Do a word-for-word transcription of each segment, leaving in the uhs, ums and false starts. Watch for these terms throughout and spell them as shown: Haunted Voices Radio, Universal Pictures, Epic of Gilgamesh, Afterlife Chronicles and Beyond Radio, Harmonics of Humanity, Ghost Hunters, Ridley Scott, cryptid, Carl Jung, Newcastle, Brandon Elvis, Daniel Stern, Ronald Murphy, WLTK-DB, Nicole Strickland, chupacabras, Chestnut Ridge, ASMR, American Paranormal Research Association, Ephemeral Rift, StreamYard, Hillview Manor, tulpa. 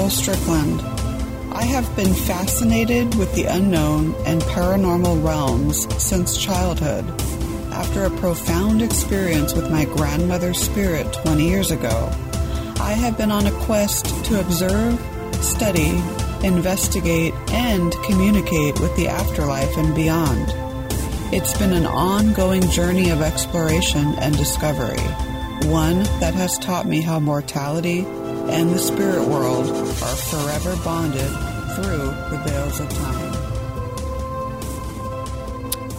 Nicole Strickland. I have been fascinated with the unknown and paranormal realms since childhood. After a profound experience with my grandmother's spirit twenty years ago, I have been on a quest to observe, study, investigate, and communicate with the afterlife and beyond. It's been an ongoing journey of exploration and discovery, one that has taught me how mortality and the spirit world are forever bonded through the veils of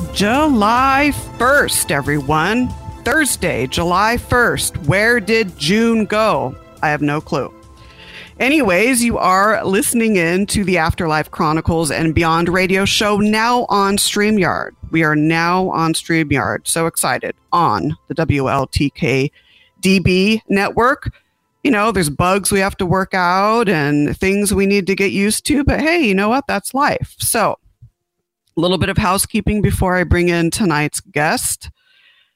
time. July first, everyone. Thursday, July first. Where did June go? I have no clue. Anyways, you are listening in to the Afterlife Chronicles and Beyond Radio show now on StreamYard. We are now on StreamYard. So excited. On the W L T K D B network. You know, there's bugs we have to work out and things we need to get used to. But hey, you know what? That's life. So a little bit of housekeeping before I bring in tonight's guest.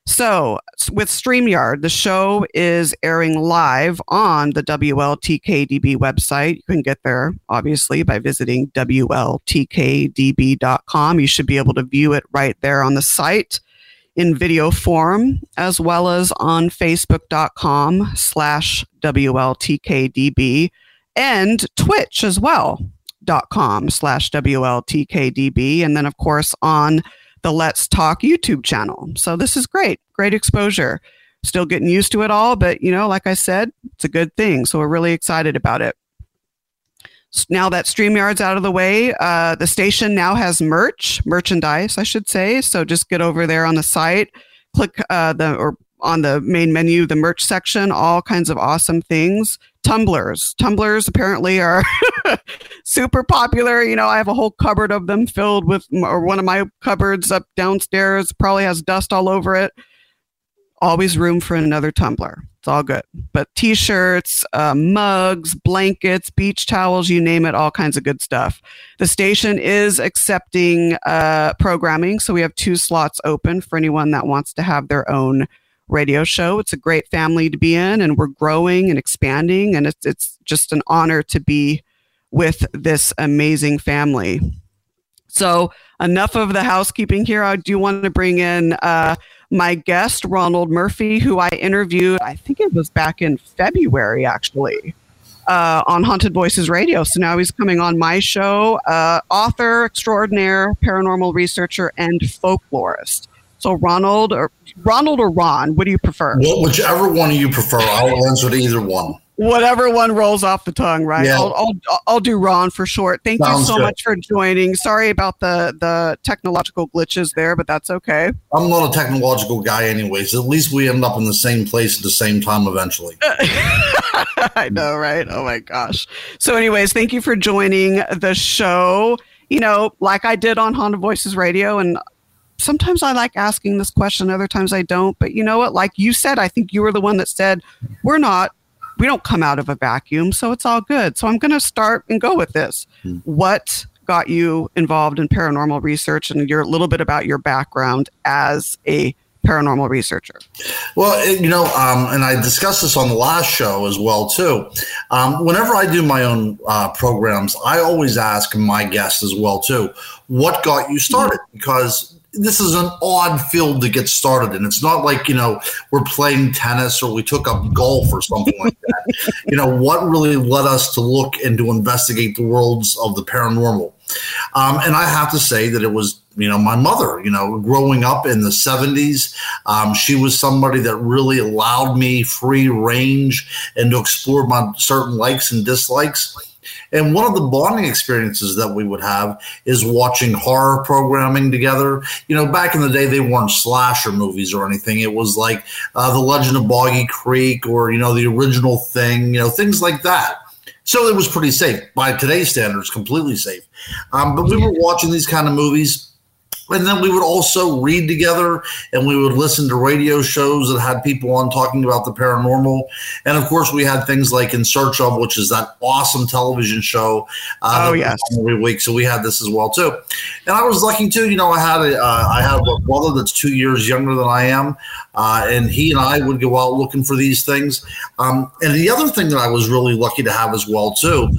So with StreamYard, the show is airing live on the W L T K D B website. You can get there, obviously, by visiting W L T K D B dot com. You should be able to view it right there on the site in video form, as well as on Facebook dot com slash W L T K D B and Twitch as well, dot com slash W L T K D B. And then, of course, on the Let's Talk YouTube channel. So this is great, great exposure. Still getting used to it all, but you know, like I said, it's a good thing. So we're really excited about it. Now that StreamYard's out of the way, uh, the station now has merch, merchandise, I should say. So just get over there on the site, click uh, the or on the main menu, the merch section, all kinds of awesome things. Tumblers. Tumblers apparently are super popular. You know, I have a whole cupboard of them filled with, or one of my cupboards up downstairs probably has dust all over it. Always room for another tumbler. It's all good. But t-shirts, uh, mugs, blankets, beach towels, you name it, all kinds of good stuff. The station is accepting uh, programming. So we have two slots open for anyone that wants to have their own radio show. It's a great family to be in, and we're growing and expanding, and it's it's just an honor to be with this amazing family. So enough of the housekeeping here. I do want to bring in uh, my guest, Ronald Murphy, who I interviewed, I think it was back in February, actually, uh, on Haunted Voices Radio. So now he's coming on my show, uh, author extraordinaire, paranormal researcher, and folklorist. So Ronald or Ronald or Ron, what do you prefer? Well, whichever one you prefer. I'll answer to either one. Whatever one rolls off the tongue, right? Yeah. I'll, I'll I'll do Ron for short. Thank Sounds you so good. much for joining. Sorry about the, the technological glitches there, but that's okay. I'm not a technological guy anyways. At least we end up in the same place at the same time eventually. I know, right? Oh my gosh. So anyways, thank you for joining the show. You know, like I did on Haunted Voices Radio, and sometimes I like asking this question, other times I don't. But you know what? Like you said, I think you were the one that said, we're not, we don't come out of a vacuum, so it's all good. So I'm going to start and go with this. Hmm. What got you involved in paranormal research, and your, a little bit about your background as a paranormal researcher? Well, it, you know, um, and I discussed this on the last show as well, too. Um, whenever I do my own uh, programs, I always ask my guests as well, too, what got you started? Hmm. Because this is an odd field to get started in. It's not like, you know, we're playing tennis or we took up golf or something like that. You know, what really led us to look and to investigate the worlds of the paranormal? Um, and I have to say that it was, you know, my mother. You know, growing up in the seventies, um, she was somebody that really allowed me free range and to explore my certain likes and dislikes. And one of the bonding experiences that we would have is watching horror programming together. You know, back in the day, they weren't slasher movies or anything. It was like uh, The Legend of Boggy Creek or, you know, The Original Thing, you know, things like that. So it was pretty safe. By today's standards, completely safe. Um, but we were watching these kind of movies. And then we would also read together, and we would listen to radio shows that had people on talking about the paranormal. And, of course, we had things like In Search Of, which is that awesome television show. Uh, oh, yes. Every week. So we had this as well, too. And I was lucky, too. You know, I had a, uh, I have a brother that's two years younger than I am, uh, and he and I would go out looking for these things. Um, and the other thing that I was really lucky to have as well, too,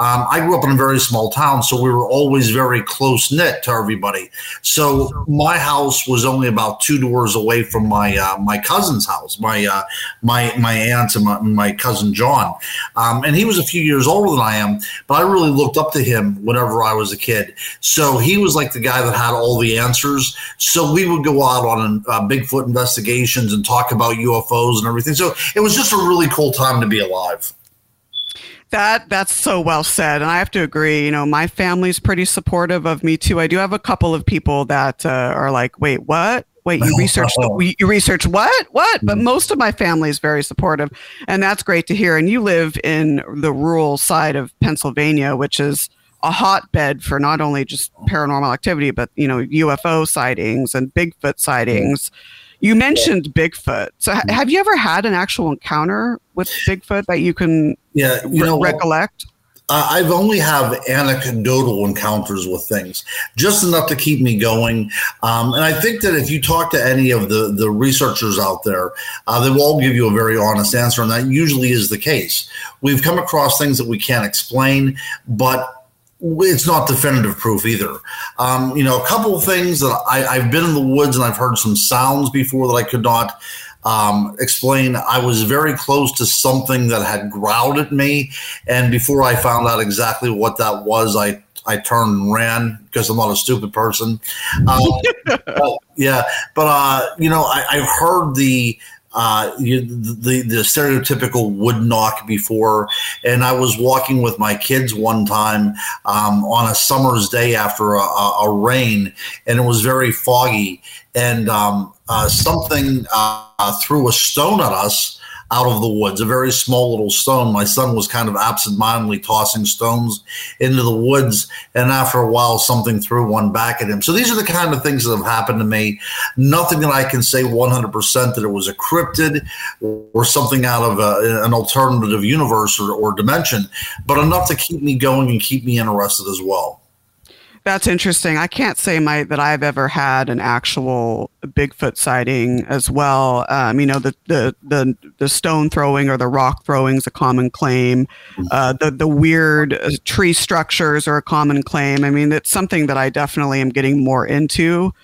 Um, I grew up in a very small town, so we were always very close-knit to everybody. So my house was only about two doors away from my uh, my cousin's house, my uh, my my aunt and my, my cousin John. Um, and he was a few years older than I am, but I really looked up to him whenever I was a kid. So he was like the guy that had all the answers. So we would go out on uh, Bigfoot investigations and talk about U F Os and everything. So it was just a really cool time to be alive. That that's so well said. And I have to agree, you know, my family's pretty supportive of me too. I do have a couple of people that uh, are like, wait, what? Wait, you researched, the, you researched what? What? But most of my family is very supportive, and that's great to hear. And you live in the rural side of Pennsylvania, which is a hotbed for not only just paranormal activity, but, you know, U F O sightings and Bigfoot sightings. You mentioned Bigfoot. So ha- have you ever had an actual encounter with Bigfoot that you can yeah, you re- know, recollect? Uh, I've only have anecdotal encounters with things, just enough to keep me going. Um, and I think that if you talk to any of the, the researchers out there, uh, they will all give you a very honest answer. And that usually is the case. We've come across things that we can't explain, but it's not definitive proof either. Um, you know, a couple of things that I, I've been in the woods and I've heard some sounds before that I could not um, explain. I was very close to something that had growled at me. And before I found out exactly what that was, I I turned and ran because I'm not a stupid person. Um, but, yeah. But, uh, you know, I, I've heard the... Uh, you, the, the stereotypical wood knock before. And I was walking with my kids one time um, on a summer's day after a, a, a rain, and it was very foggy. And um, uh, something uh, threw a stone at us out of the woods, a very small little stone. My son was kind of absentmindedly tossing stones into the woods, and after a while, something threw one back at him. So these are the kind of things that have happened to me. Nothing that I can say one hundred percent that it was a cryptid or something out of a, an alternative universe or, or dimension, but enough to keep me going and keep me interested as well. That's interesting. I can't say my that I've ever had an actual Bigfoot sighting as well. Um, you know, the, the the the stone throwing or the rock throwing is a common claim. Uh, the the weird tree structures are a common claim. I mean, it's something that I definitely am getting more into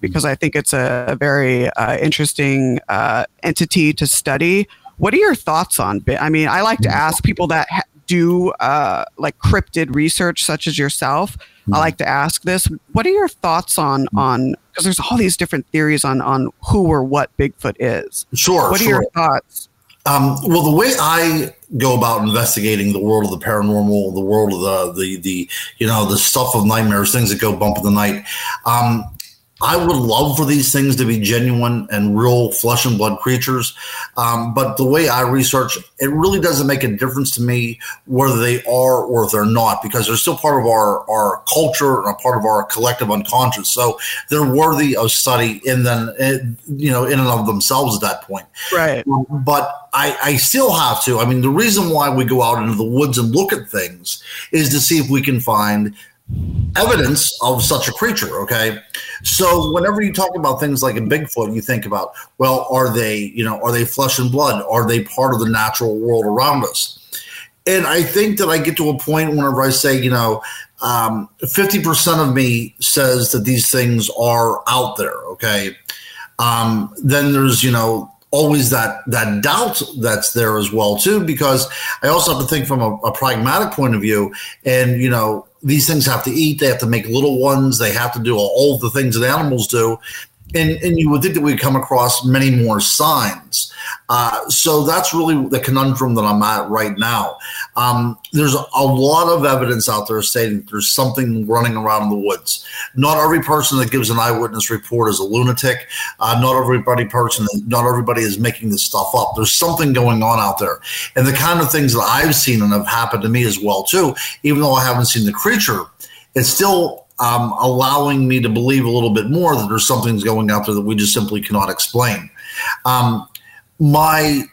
because I think it's a, a very uh, interesting uh, entity to study. What are your thoughts on it? I mean, I like to ask people that ha- do uh, like cryptid research, such as yourself. I like to ask this. What are your thoughts on, on because there's all these different theories on, on who or what Bigfoot is. Sure. What are sure. your thoughts? Um, well, the way I go about investigating the world of the paranormal, the world of the, the, the you know, the stuff of nightmares, things that go bump in the night, um, I would love for these things to be genuine and real flesh and blood creatures. Um, but the way I research, it really doesn't make a difference to me whether they are or if they're not, because they're still part of our, our culture and a part of our collective unconscious. So they're worthy of study in, then, you know, in and of themselves at that point. Right. But I, I still have to. I mean, the reason why we go out into the woods and look at things is to see if we can find evidence of such a creature. Okay, so whenever you talk about things like a Bigfoot, you think about, well, are they, you know, are they flesh and blood? Are they part of the natural world around us? And I think that I get to a point whenever I say, you know, um, fifty percent of me says that these things are out there. Okay, um, then there's, you know, always that that doubt that's there as well too, because I also have to think from a, a pragmatic point of view, and you know, these things have to eat, they have to make little ones, they have to do all the things that animals do. And, and you would think that we'd come across many more signs. Uh, so that's really the conundrum that I'm at right now. Um, there's a lot of evidence out there stating that there's something running around in the woods. Not every person that gives an eyewitness report is a lunatic. Uh, not everybody person, not everybody is making this stuff up. There's something going on out there. And the kind of things that I've seen and have happened to me as well, too, even though I haven't seen the creature, it's still um, allowing me to believe a little bit more that there's something's going out there that we just simply cannot explain. Um, my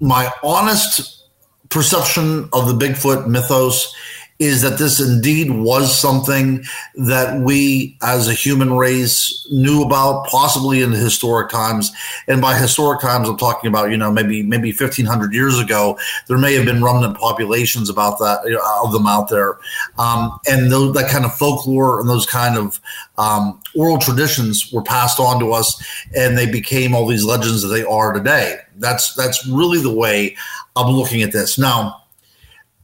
my honest perception of the Bigfoot mythos is that this indeed was something that we as a human race knew about, possibly in the historic times. And by historic times, I'm talking about, you know, maybe maybe fifteen hundred years ago, there may have been remnant populations about that, of them out there. Um, and those, that kind of folklore and those kind of um, oral traditions were passed on to us, and they became all these legends that they are today. That's, that's really the way I'm looking at this. Now,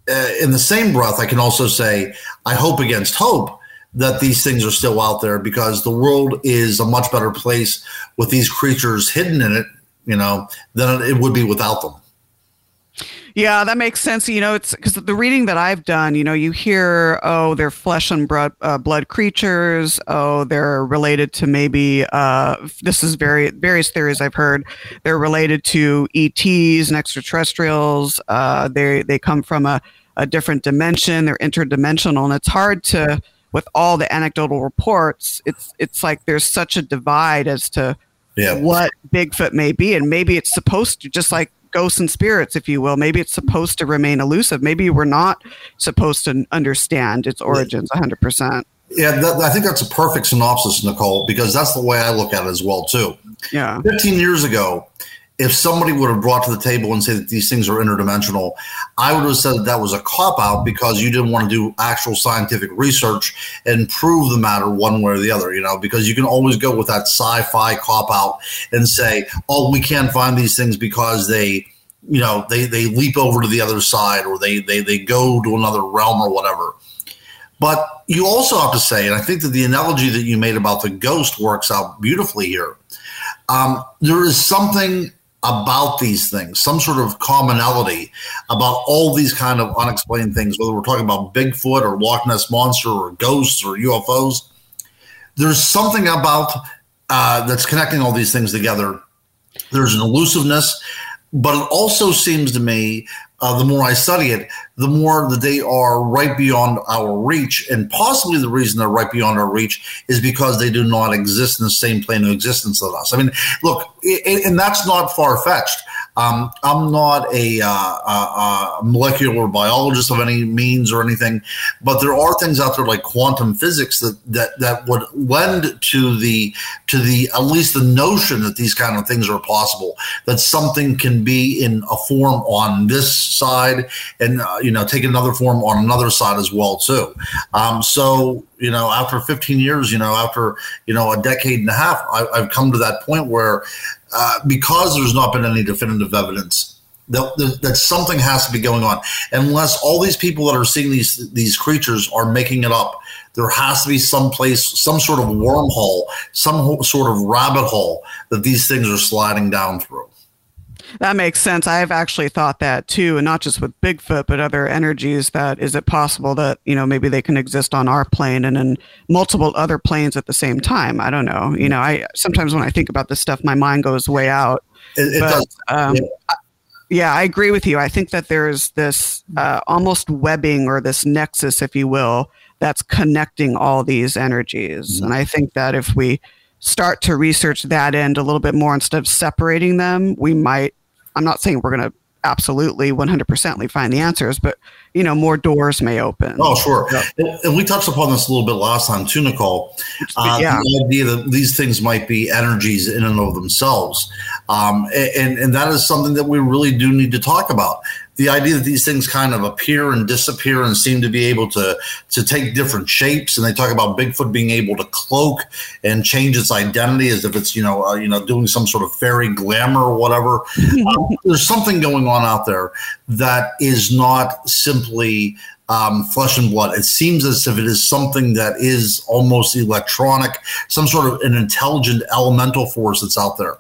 Uh, in the same breath, I can also say I hope against hope that these things are still out there, because the world is a much better place with these creatures hidden in it, you know, than it would be without them. Yeah, that makes sense. You know, it's because the reading that I've done, you know, you hear, oh, they're flesh and blood, uh, blood creatures. Oh, they're related to maybe, uh, this is very, various theories I've heard. They're related to E Ts and extraterrestrials. Uh, they they come from a, a different dimension. They're interdimensional. And it's hard to, with all the anecdotal reports, it's it's like there's such a divide as to yeah. what Bigfoot may be. And maybe it's supposed to, just like ghosts and spirits, if you will. Maybe it's supposed to remain elusive. Maybe we're not supposed to understand its origins one hundred percent. Yeah, that, I think that's a perfect synopsis, Nicole, because that's the way I look at it as well, too. Yeah. fifteen years ago, if somebody would have brought to the table and said that these things are interdimensional, I would have said that, that was a cop-out because you didn't want to do actual scientific research and prove the matter one way or the other, you know, because you can always go with that sci-fi cop-out and say, oh, we can't find these things because they, you know, they, they leap over to the other side, or they, they, they go to another realm or whatever. But you also have to say, and I think that the analogy that you made about the ghost works out beautifully here, um, there is something about these things, some sort of commonality about all these kind of unexplained things, whether we're talking about Bigfoot or Loch Ness Monster or ghosts or U F Os. There's something about uh, that's connecting all these things together. There's an elusiveness, but it also seems to me, uh, the more I study it, the more that they are right beyond our reach. And possibly the reason they're right beyond our reach is because they do not exist in the same plane of existence as us. I mean, look, it, and that's not far-fetched. Um, I'm not a, uh, a, a molecular biologist of any means or anything, but there are things out there like quantum physics that, that, that would lend to the, to the, at least the notion that these kind of things are possible, that something can be in a form on this side and, uh, you know, take another form on another side as well, too. Um, so, you know, after fifteen years, you know, after, you know, a decade and a half, I, I've come to that point where, uh, because there's not been any definitive evidence that, that something has to be going on, unless all these people that are seeing these, these creatures are making it up. There has to be some place, some sort of wormhole, some sort of rabbit hole that these things are sliding down through. That makes sense. I've actually thought that too, and not just with Bigfoot, but other energies. That is it possible that, you know, maybe they can exist on our plane and in multiple other planes at the same time? I don't know. You know, I sometimes when I think about this stuff, my mind goes way out. It, it but, does. Um, yeah. I, yeah, I agree with you. I think that there's this uh, almost webbing or this nexus, if you will, that's connecting all these energies. Mm-hmm. And I think that if we start to research that end a little bit more instead of separating them, we might, I'm not saying we're going to absolutely one hundred percent find the answers, but, you know, more doors may open. Oh, sure. Yep. And we touched upon this a little bit last time too, Nicole. Uh, yeah. The idea that these things might be energies in and of themselves. Um, and, and that is something that we really do need to talk about. The idea that these things kind of appear and disappear and seem to be able to, to take different shapes. And they talk about Bigfoot being able to cloak and change its identity as if it's, you know, uh, you know, doing some sort of fairy glamour or whatever. um, there's something going on out there that is not simply um, flesh and blood. It seems as if it is something that is almost electronic, some sort of an intelligent elemental force that's out there.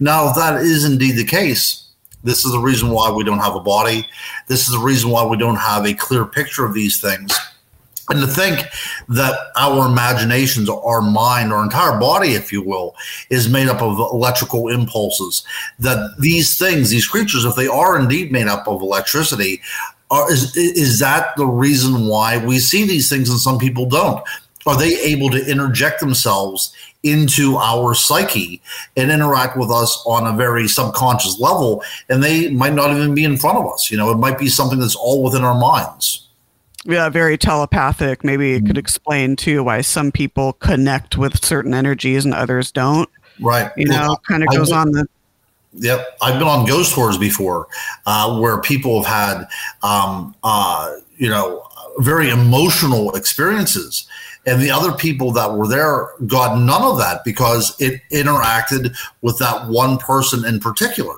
Now, if that is indeed the case, this is the reason why we don't have a body. This is the reason why we don't have a clear picture of these things. And to think that our imaginations, our mind, our entire body, if you will, is made up of electrical impulses, that these things, these creatures, if they are indeed made up of electricity, are, is, is that the reason why we see these things and some people don't? are they able to interject themselves into our psyche and interact with us on a very subconscious level? And they might not even be in front of us. You know, it might be something that's all within our minds. Yeah, very telepathic. Maybe it could explain, too, why some people connect with certain energies and others don't. Right. You know, well, kind of goes been, on the... Yep. I've been on ghost tours before uh, where people have had, um, uh, you know, very emotional experiences. And the other people that were there got none of that because it interacted with that one person in particular.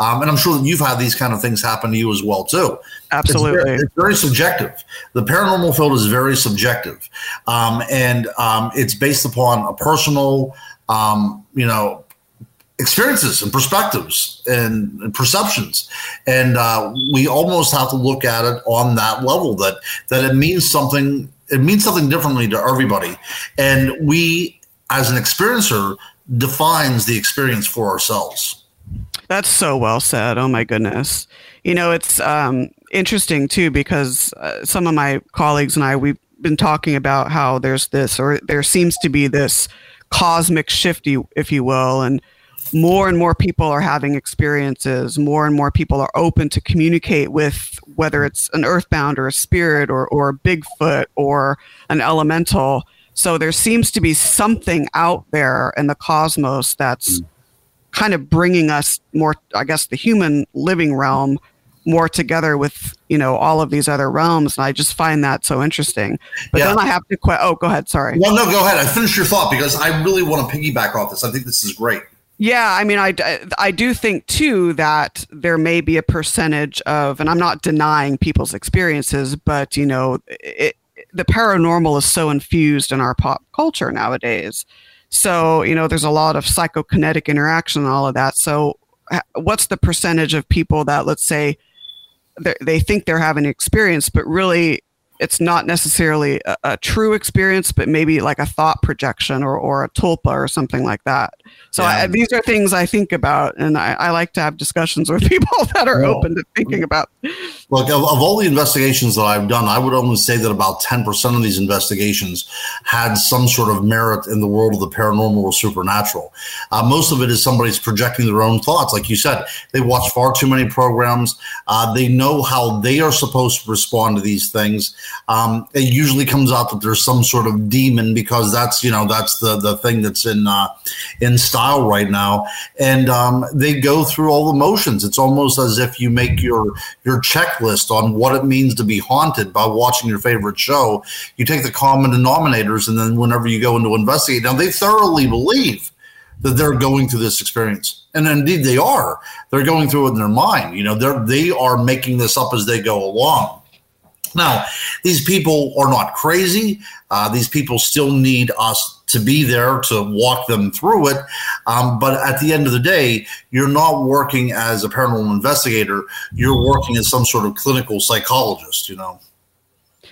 Um, and I'm sure that you've had these kind of things happen to you as well, too. Absolutely. It's very, it's very subjective. The paranormal field is very subjective. Um, and um, it's based upon a personal, um, you know, experiences and perspectives and, and perceptions. And uh, we almost have to look at it on that level, that that it means something. It means something differently to everybody. And we, as an experiencer, defines the experience for ourselves. That's so well said. Oh, my goodness. You know, it's um, interesting, too, because uh, some of my colleagues and I, we've been talking about how there's this, or there seems to be this cosmic shift, if you will, and more and more people are having experiences. More and more people are open to communicate with, whether it's an earthbound or a spirit or, or a Bigfoot or an elemental. So there seems to be something out there in the cosmos that's mm. kind of bringing us more, I guess, the human living realm more together with, you know, all of these other realms. And I just find that so interesting. But yeah. then I have to quit. Oh, go ahead. Sorry. Well, no, go ahead. I finished your thought because I really want to piggyback off this. I think this is great. Yeah. I mean, I, I do think too, that there may be a percentage of, and I'm not denying people's experiences, but you know, it, the paranormal is so infused in our pop culture nowadays. So, you know, there's a lot of psychokinetic interaction and all of that. So what's the percentage of people that, let's say, they think they're having an experience, but really it's not necessarily a, a true experience, but maybe like a thought projection or, or a tulpa or something like that. So yeah. I, these are things I think about, and I, I like to have discussions with people that are well, open to thinking about. Look, of, of all the investigations that I've done, I would only say that about ten percent of these investigations had some sort of merit in the world of the paranormal or supernatural. Uh, most of it is somebody's projecting their own thoughts. Like you said, they watch far too many programs. Uh, they know how they are supposed to respond to these things. Um, it usually comes out that there's some sort of demon because that's, you know, that's the, the thing that's in, uh, in style right now. And um, they go through all the motions. It's almost as if you make your, your checklist on what it means to be haunted by watching your favorite show. You take the common denominators, and then whenever you go into investigate, now they thoroughly believe that they're going through this experience. And indeed they are. They're going through it in their mind. You know, they're, they are making this up as they go along. Now, these people are not crazy. Uh, these people still need us to be there to walk them through it. Um, but at the end of the day, you're not working as a paranormal investigator. You're working as some sort of clinical psychologist, you know?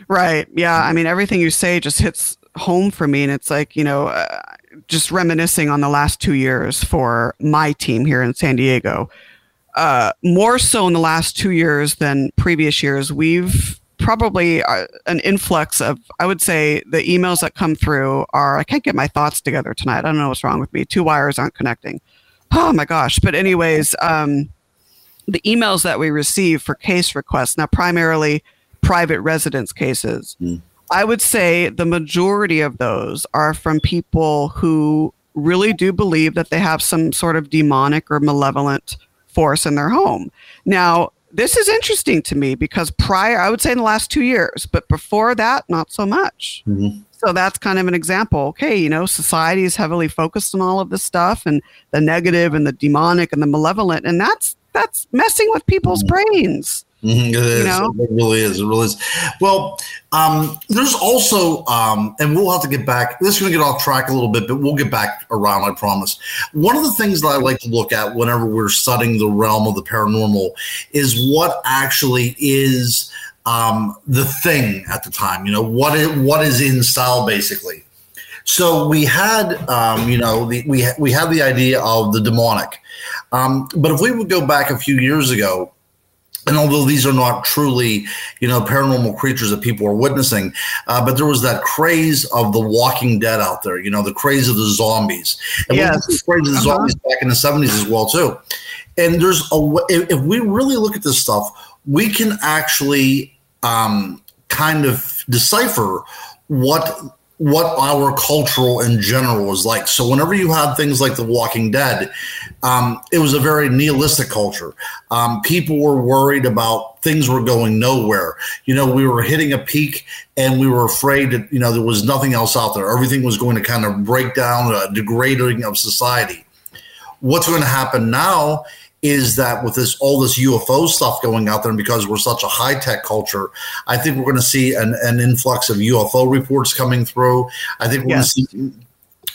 Right. Yeah. I mean, everything you say just hits home for me. And it's like, you know, uh, just reminiscing on the last two years for my team here in San Diego. Uh, more so in the last two years than previous years, we've probably an influx of, I would say the emails that come through are, I can't get my thoughts together tonight. I don't know what's wrong with me. Two wires aren't connecting. Oh my gosh. But anyways, um, the emails that we receive for case requests, now primarily private residence cases, mm. I would say the majority of those are from people who really do believe that they have some sort of demonic or malevolent force in their home. Now, this is interesting to me because prior, I would say in the last two years, but before that, not so much. Mm-hmm. So that's kind of an example. Okay, you know, society is heavily focused on all of this stuff and the negative and the demonic and the malevolent, and that's that's messing with people's mm-hmm. brains. Mm-hmm. It is. You know? It really is. It really is. Well, um, there's also, um, and we'll have to get back. This is going to get off track a little bit, but we'll get back around, I promise. One of the things that I like to look at whenever we're studying the realm of the paranormal is what actually is um, the thing at the time. You know, what is, what is in style, basically. So we had, um, you know, the, we ha- we had the idea of the demonic, um, but if we would go back a few years ago. And although these are not truly, you know, paranormal creatures that people are witnessing, uh, but there was that craze of the walking dead out there, you know, the craze of the zombies. And yes. Well, the craze of the uh-huh. zombies back in the seventies as well, too. And there's a, if we really look at this stuff, we can actually um, kind of decipher what what our cultural in general was like. So whenever you had things like The Walking Dead, um, it was a very nihilistic culture. Um, people were worried about things were going nowhere. You know, we were hitting a peak and we were afraid that, you know, there was nothing else out there. Everything was going to kind of break down, a degrading of society. What's going to happen now is that with this all this U F O stuff going out there, and because we're such a high-tech culture, I think we're going to see an, an influx of U F O reports coming through. I think we're yes. going to see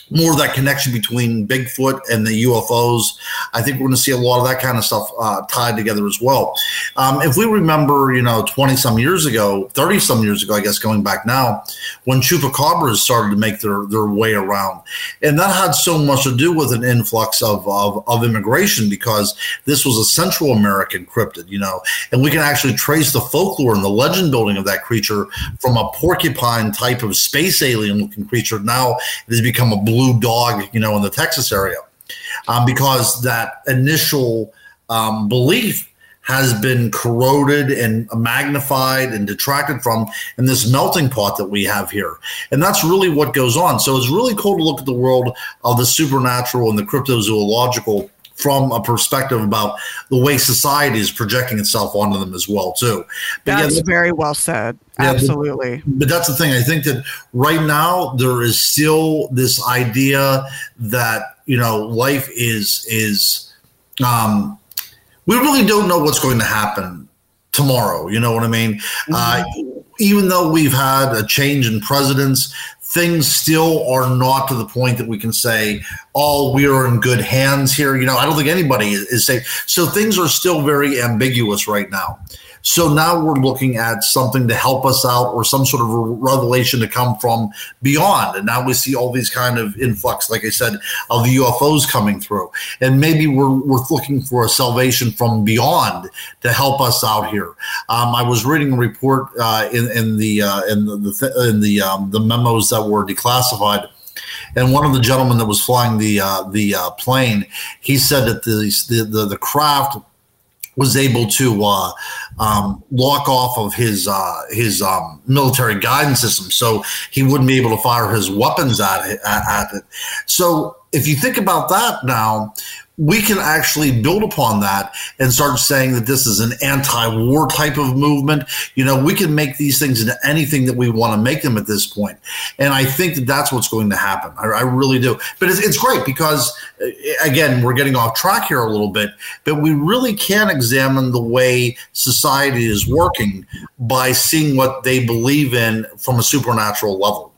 more of that connection between Bigfoot and the U F Os. I think we're going to see a lot of that kind of stuff uh, tied together as well. Um, if we remember, you know, twenty-some years ago, thirty-some years ago, I guess, going back now, when chupacabras started to make their, their way around. And that had so much to do with an influx of, of, of immigration, because this was a Central American cryptid, you know. And we can actually trace the folklore and the legend building of that creature from a porcupine type of space alien-looking creature. Now it has become a blue dog, you know, in the Texas area, um, because that initial um, belief has been corroded and magnified and detracted from in this melting pot that we have here. And that's really what goes on. So it's really cool to look at the world of the supernatural and the cryptozoological from a perspective about the way society is projecting itself onto them as well, too. But that's yeah, very well said. Yeah, absolutely. But, but that's the thing. I think that right now there is still this idea that, you know, life is, is um, we really don't know what's going to happen tomorrow. You know what I mean? Mm-hmm. Uh, even though we've had a change in presidents, things still are not to the point that we can say, oh, we are in good hands here. You know, I don't think anybody is, is safe. So things are still very ambiguous right now. So now we're looking at something to help us out, or some sort of revelation to come from beyond. And now we see all these kind of influx, like I said, of the U F Os coming through. And maybe we're, we're looking for a salvation from beyond to help us out here. Um, I was reading a report uh, in, in the uh, in the th- in the um, the memos that were declassified. And one of the gentlemen that was flying the uh, the uh, plane, he said that the the the, the craft was able to uh, um, lock off of his uh, his um, military guidance system, so he wouldn't be able to fire his weapons at it, at it. So if you think about that now, we can actually build upon that and start saying that this is an anti-war type of movement. You know, we can make these things into anything that we want to make them at this point. And I think that that's what's going to happen. I, I really do. But it's, it's great because, again, we're getting off track here a little bit, but we really can examine the way society is working by seeing what they believe in from a supernatural level.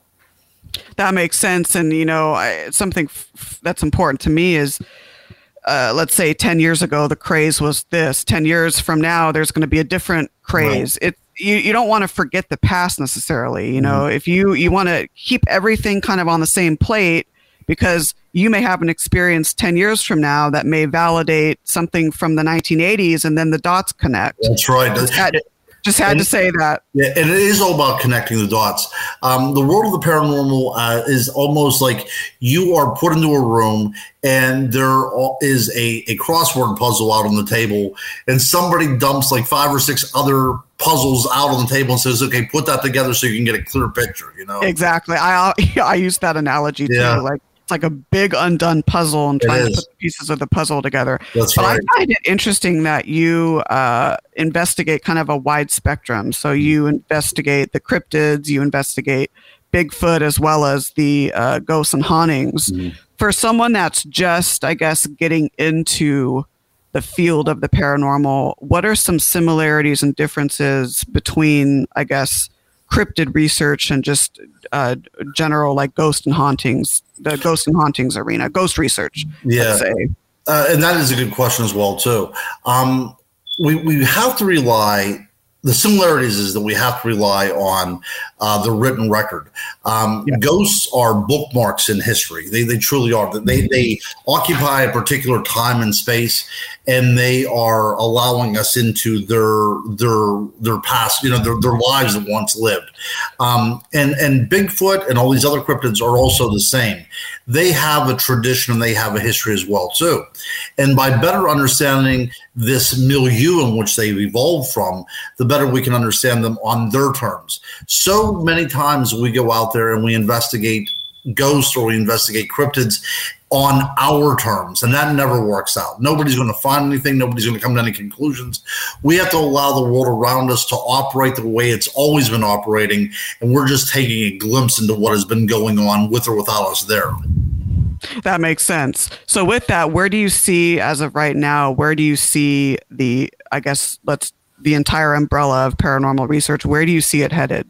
That makes sense. And, you know, I, something f- that's important to me is, Uh, let's say ten years ago, the craze was this. ten years from now, there's going to be a different craze. Right. It, you, you don't want to forget the past necessarily. You know, mm-hmm. if you, you want to keep everything kind of on the same plate, because you may have an experience ten years from now that may validate something from the nineteen eighties, and then the dots connect. That's right. That's right. Just had and, to say that. Yeah, and it is all about connecting the dots. Um, the world of the paranormal uh, is almost like you are put into a room and there is a, a crossword puzzle out on the table, and somebody dumps like five or six other puzzles out on the table and says, okay, put that together so you can get a clear picture, you know? Exactly. I, I use that analogy yeah. too. Like, it's like a big undone puzzle and trying to put the pieces of the puzzle together. That's but right. I find it interesting that you uh, investigate kind of a wide spectrum. So you investigate the cryptids, you investigate Bigfoot, as well as the uh, ghosts and hauntings. Mm-hmm. For someone that's just, I guess, getting into the field of the paranormal, what are some similarities and differences between, I guess, cryptid research and just uh, general like ghost and hauntings, the ghost and hauntings arena, ghost research. Yeah. Let's say. Uh, and that is a good question as well, too. Um, we, we have to rely the similarities is that we have to rely on uh, the written record. Um, yeah. Ghosts are bookmarks in history. They they truly are. They they occupy a particular time and space, and they are allowing us into their their their past, you know, their, their lives that once lived. Um, and and Bigfoot and all these other cryptids are also the same. They have a tradition and they have a history as well too. And by better understanding this milieu in which they've evolved from, the better we can understand them on their terms. So many times we go out there and we investigate ghosts or we investigate cryptids on our terms, and that never works out. Nobody's going to find anything. Nobody's going to come to any conclusions. We have to allow the world around us to operate the way it's always been operating, and we're just taking a glimpse into what has been going on with or without us there. That makes sense. So with that, where do you see, as of right now, where do you see the, I guess, let's the entire umbrella of paranormal research, where do you see it headed?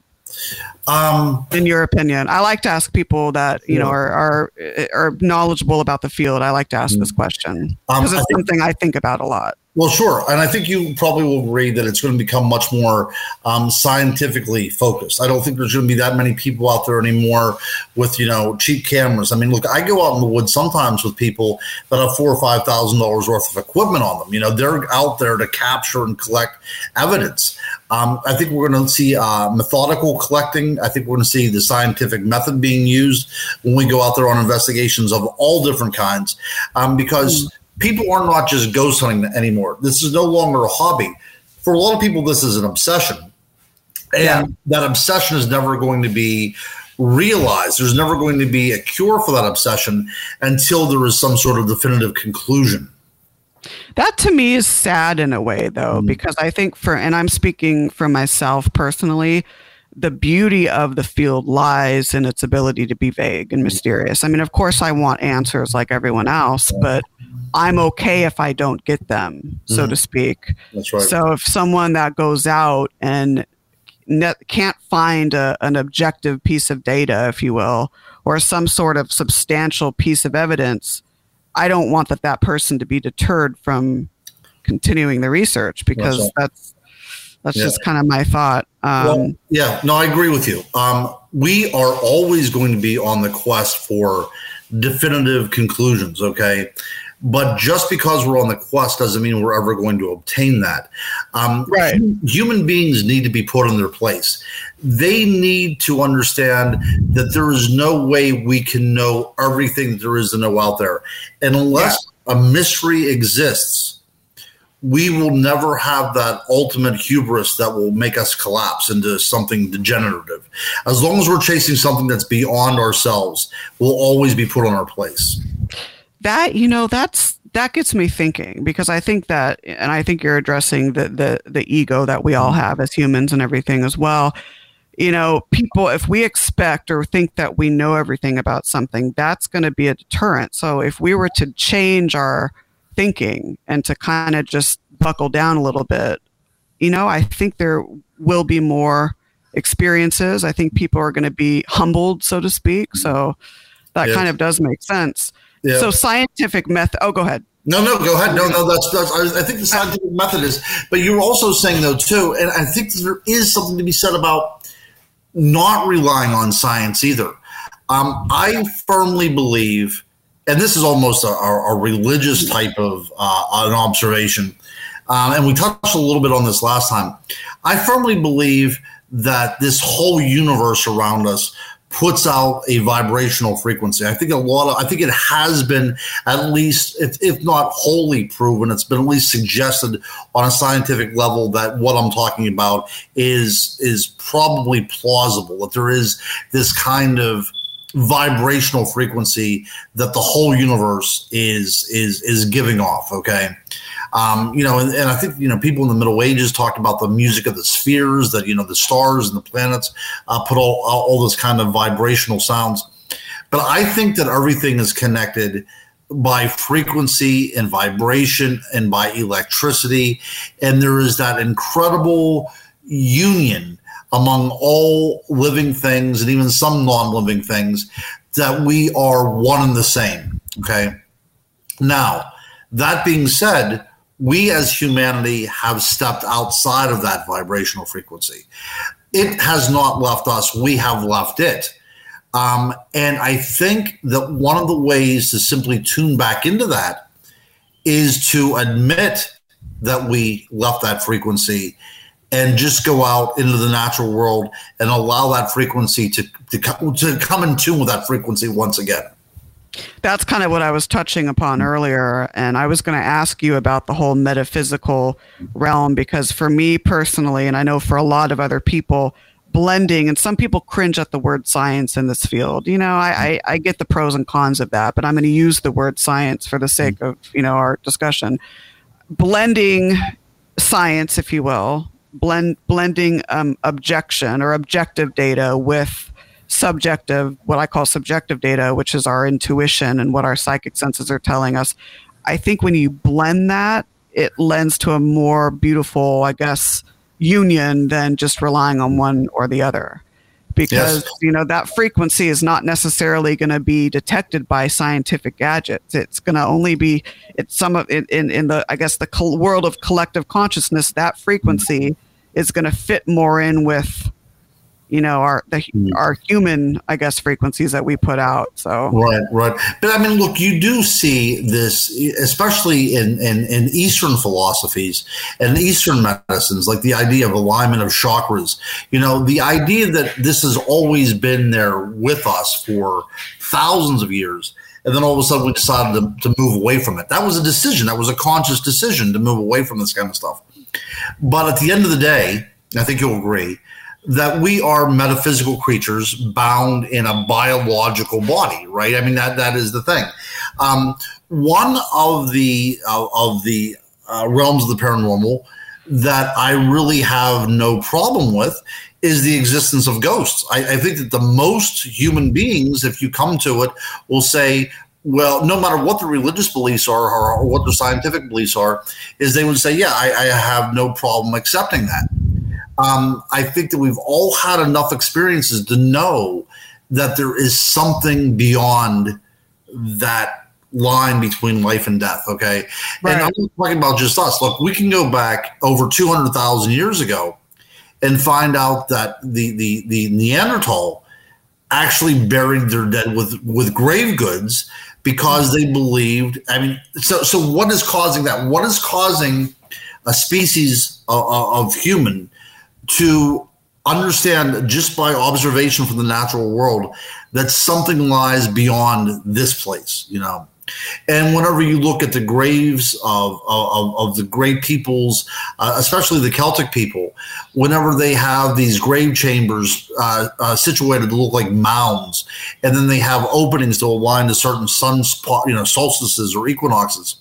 Um, in your opinion, I like to ask people that, you yeah. know, are, are are knowledgeable about the field. I like to ask mm-hmm. this question because um, it's I something think, I think about a lot. Well, sure. And I think you probably will agree that it's going to become much more um, scientifically focused. I don't think there's going to be that many people out there anymore with, you know, cheap cameras. I mean, look, I go out in the woods sometimes with people that have four or five thousand dollars worth of equipment on them. You know, they're out there to capture and collect evidence. Um, I think we're going to see uh, methodical collecting. I think we're going to see the scientific method being used when we go out there on investigations of all different kinds, um, because mm. people are not just ghost hunting anymore. This is no longer a hobby. For a lot of people, this is an obsession, and yeah. that obsession is never going to be realized. There's never going to be a cure for that obsession until there is some sort of definitive conclusion. That to me is sad in a way, though, mm-hmm. because I think for, and I'm speaking for myself personally, the beauty of the field lies in its ability to be vague and mysterious. I mean, of course, I want answers like everyone else, but I'm okay if I don't get them, so mm-hmm. to speak. That's right. So if someone that goes out and ne- can't find a, an objective piece of data, if you will, or some sort of substantial piece of evidence, I don't want that, that person to be deterred from continuing the research, because that's, that's, that's yeah. just kind of my thought. Um, well, yeah, no, I agree with you. Um, we are always going to be on the quest for definitive conclusions, okay? But just because we're on the quest doesn't mean we're ever going to obtain that. Um, right. Human beings need to be put in their place. They need to understand that there is no way we can know everything that there is to know out there. And unless yeah. a mystery exists, we will never have that ultimate hubris that will make us collapse into something degenerative. As long as we're chasing something that's beyond ourselves, we'll always be put on our place. That, you know, that's, that gets me thinking, because I think that, and I think you're addressing the, the, the ego that we all have as humans and everything as well. You know, people, if we expect or think that we know everything about something, that's going to be a deterrent. So if we were to change our thinking and to kind of just buckle down a little bit, you know, I think there will be more experiences. I think people are going to be humbled, so to speak. So that yeah. kind of does make sense. Yeah. So scientific method. Oh, go ahead. No, no, go ahead. No, no, that's, that's, I think the scientific method is, but you're also saying though too, and I think there is something to be said about not relying on science either. Um, I firmly believe, and this is almost a, a religious type of uh, an observation, um, and we touched a little bit on this last time. I firmly believe that this whole universe around us puts out a vibrational frequency. I think a lot of, I think it has been at least, if, if not wholly proven, it's been at least suggested on a scientific level that what I'm talking about is, is probably plausible, that there is this kind of vibrational frequency that the whole universe is, is, is giving off. Okay. Um, you know, and, and I think, you know, people in the Middle Ages talked about the music of the spheres, that, you know, the stars and the planets uh, put all, all this kind of vibrational sounds. But I think that everything is connected by frequency and vibration and by electricity. And there is that incredible union among all living things and even some non-living things that we are one and the same. Okay. Now, that being said, we as humanity have stepped outside of that vibrational frequency. It has not left us. We have left it. Um, and I think that one of the ways to simply tune back into that is to admit that we left that frequency and just go out into the natural world and allow that frequency to, to, to come in tune with that frequency once again. That's kind of what I was touching upon earlier, and I was going to ask you about the whole metaphysical realm, because for me personally, and I know for a lot of other people, blending, and some people cringe at the word science in this field. You know, I, I, I get the pros and cons of that, but I'm going to use the word science for the sake of, you know, our discussion. Blending science, if you will, blend blending um, objection or objective data with subjective, what I call subjective data, which is our intuition and what our psychic senses are telling us. I think when you blend that, it lends to a more beautiful, I guess, union than just relying on one or the other. Because, yes, you know, that frequency is not necessarily going to be detected by scientific gadgets. It's going to only be, it's some of in, in, in the, I guess, the co- world of collective consciousness, that frequency is going to fit more in with, you know, our the, our human, I guess, frequencies that we put out. So right, right. But I mean, look, you do see this, especially in, in, in Eastern philosophies and Eastern medicines, like the idea of alignment of chakras. You know, the idea that this has always been there with us for thousands of years, and then all of a sudden we decided to, to move away from it. That was a decision. That was a conscious decision to move away from this kind of stuff. But at the end of the day, I think you'll agree that we are metaphysical creatures bound in a biological body, right? I mean, that that is the thing. Um, one of the uh, of the uh, realms of the paranormal that I really have no problem with is the existence of ghosts. I, I think that the most human beings, if you come to it, will say, well, no matter what their religious beliefs are or, or what their scientific beliefs are, is they would say, yeah, I, I have no problem accepting that. Um, I think that we've all had enough experiences to know that there is something beyond that line between life and death, okay? Right. And I'm not talking about just us. Look, we can go back over two hundred thousand years ago and find out that the, the, the Neanderthal actually buried their dead with, with grave goods because they believed – I mean, so so what is causing that? What is causing a species of, of human – to understand just by observation from the natural world that something lies beyond this place, you know? And whenever you look at the graves of, of, of the great peoples, uh, especially the Celtic people, whenever they have these grave chambers uh, uh, situated to look like mounds, and then they have openings to align to certain sun spot, you know, solstices or equinoxes.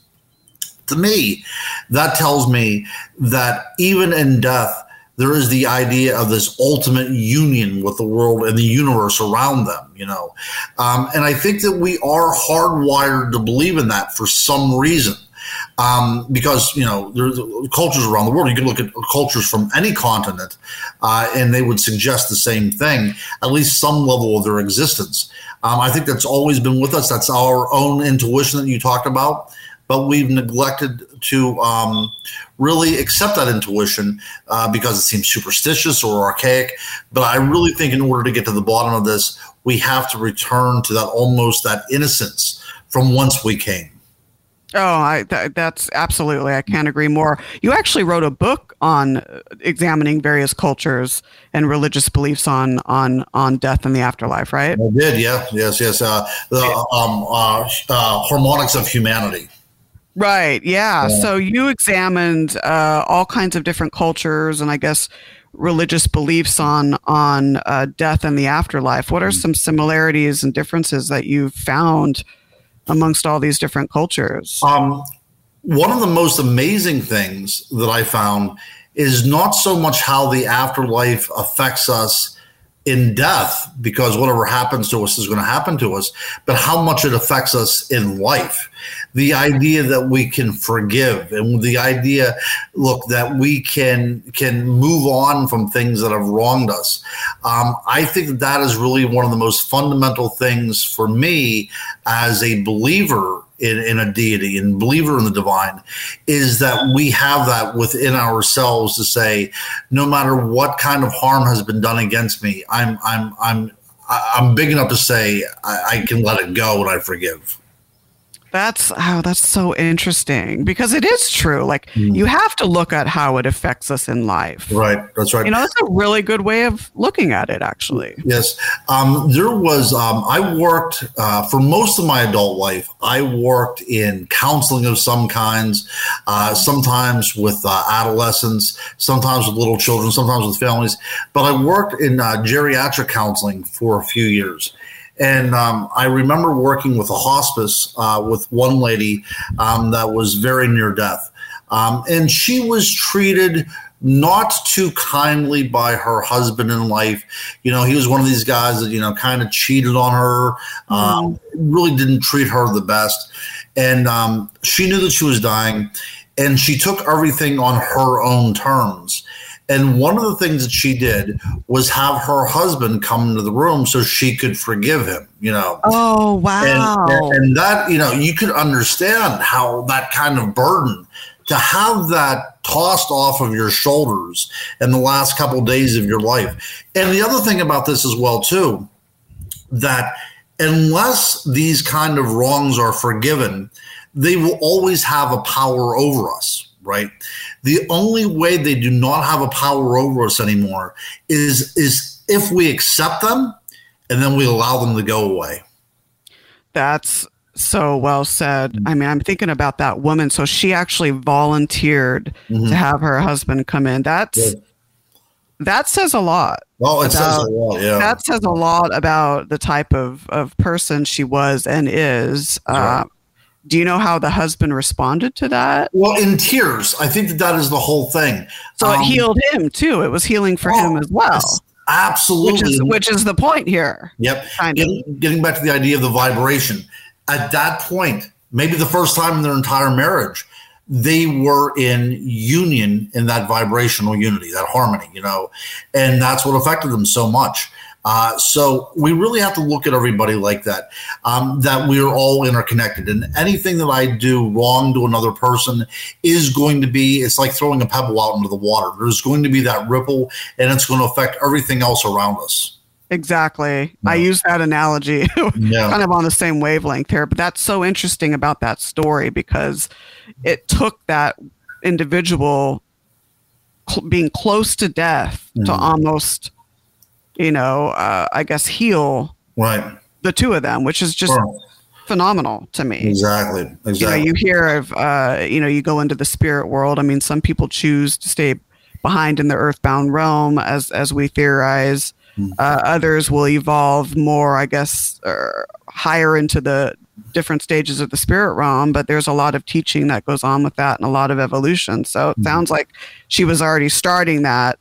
To me, that tells me that even in death, there is the idea of this ultimate union with the world and the universe around them, you know. Um, and I think that we are hardwired to believe in that for some reason. Um, because, you know, there's cultures around the world. You can look at cultures from any continent, uh, and they would suggest the same thing, at least some level of their existence. Um, I think that's always been with us. That's our own intuition that you talked about. But we've neglected to um, really accept that intuition uh, because it seems superstitious or archaic. But I really think in order to get to the bottom of this, we have to return to that almost that innocence from whence we came. Oh, I, th- that's absolutely. I can't agree more. You actually wrote a book on examining various cultures and religious beliefs on on, on death and the afterlife, right? I did, yeah. Yes, yes. Uh, the um, uh, uh, Harmonics of Humanity. Right. Yeah. yeah. So you examined uh, all kinds of different cultures and I guess religious beliefs on on uh, death and the afterlife. What are some similarities and differences that you've found amongst all these different cultures? Um, one of the most amazing things that I found is not so much how the afterlife affects us in death, because whatever happens to us is going to happen to us, but how much it affects us in life. The idea that we can forgive and the idea, look, that we can can move on from things that have wronged us. Um, I think that is really one of the most fundamental things for me as a believer in, in a deity and believer in the divine, is that we have that within ourselves to say, no matter what kind of harm has been done against me, I'm I'm I'm I'm big enough to say I, I can let it go and I forgive. That's oh, that's so interesting, because it is true. Like mm. you have to look at how it affects us in life. Right. That's right. You know, that's a really good way of looking at it, actually. Yes. Um, there was um, I worked uh, for most of my adult life. I worked in counseling of some kinds, uh, sometimes with uh, adolescents, sometimes with little children, sometimes with families. But I worked in uh, geriatric counseling for a few years. And um, I remember working with a hospice uh, with one lady um, that was very near death. Um, and she was treated not too kindly by her husband in life. You know, he was one of these guys that, you know, kind of cheated on her, um, mm-hmm. really didn't treat her the best. And um, she knew that she was dying, and she took everything on her own terms. And one of the things that she did was have her husband come into the room so she could forgive him, you know. Oh, wow. And, and that, you know, you could understand how that kind of burden, to have that tossed off of your shoulders in the last couple of days of your life. And the other thing about this as well, too, that unless these kind of wrongs are forgiven, they will always have a power over us. Right. The only way they do not have a power over us anymore is is if we accept them and then we allow them to go away. That's so well said. I mean, I'm thinking about that woman. So she actually volunteered mm-hmm. to have her husband come in. That's yeah. that says a lot. Well, it about, says a lot. Yeah. That says a lot about the type of, of person she was and is. Yeah. Um, Do you know how the husband responded to that? Well, in tears. I think that that is the whole thing. So um, it healed him too. It was healing for oh, him as well. Absolutely. Which is, which is the point here. Yep. Getting, getting back to the idea of the vibration. At that point, maybe the first time in their entire marriage, they were in union in that vibrational unity, that harmony, you know, and that's what affected them so much. Uh, so we really have to look at everybody like that, um, that we are all interconnected. And anything that I do wrong to another person is going to be, it's like throwing a pebble out into the water. There's going to be that ripple, and it's going to affect everything else around us. Exactly. Yeah. I use that analogy yeah. kind of on the same wavelength here. But that's so interesting about that story, because it took that individual cl- being close to death mm-hmm. to almost... you know, uh, I guess heal right. the two of them, which is just right. phenomenal to me. Exactly. Exactly. You know, you hear of, uh, you know, you go into the spirit world. I mean, some people choose to stay behind in the earthbound realm, as as we theorize. Mm-hmm. Uh, others will evolve more, I guess, or higher into the different stages of the spirit realm. But there's a lot of teaching that goes on with that and a lot of evolution. So it mm-hmm. sounds like she was already starting that.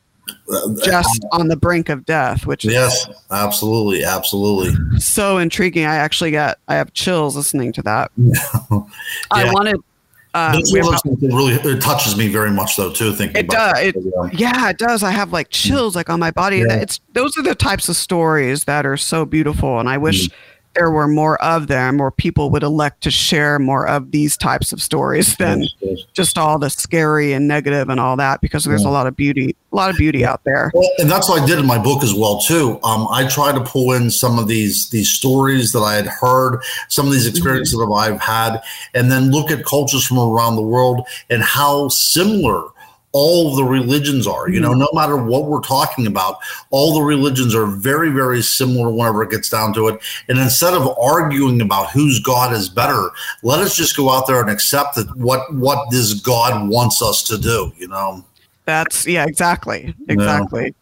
Just on the brink of death, which is yes, absolutely, absolutely, so intriguing. I actually got, I have chills listening to that. yeah. I wanted. Uh, this really it touches me very much, though. Too thinking it about does. It, yeah. yeah, it does. I have like chills, like on my body. Yeah. It's those are the types of stories that are so beautiful, and I wish. Mm. There were more of them, or people would elect to share more of these types of stories than just all the scary and negative and all that, because there's yeah. a lot of beauty, a lot of beauty out there. Well, and that's what I did in my book as well, too. Um, I tried to pull in some of these, these stories that I had heard, some of these experiences mm-hmm. that I've had, and then look at cultures from around the world and how similar all the religions are, you know, no matter what we're talking about, all the religions are very, very similar whenever it gets down to it. And instead of arguing about whose God is better, let us just go out there and accept that what, what this God wants us to do, you know? That's, yeah, exactly. Exactly.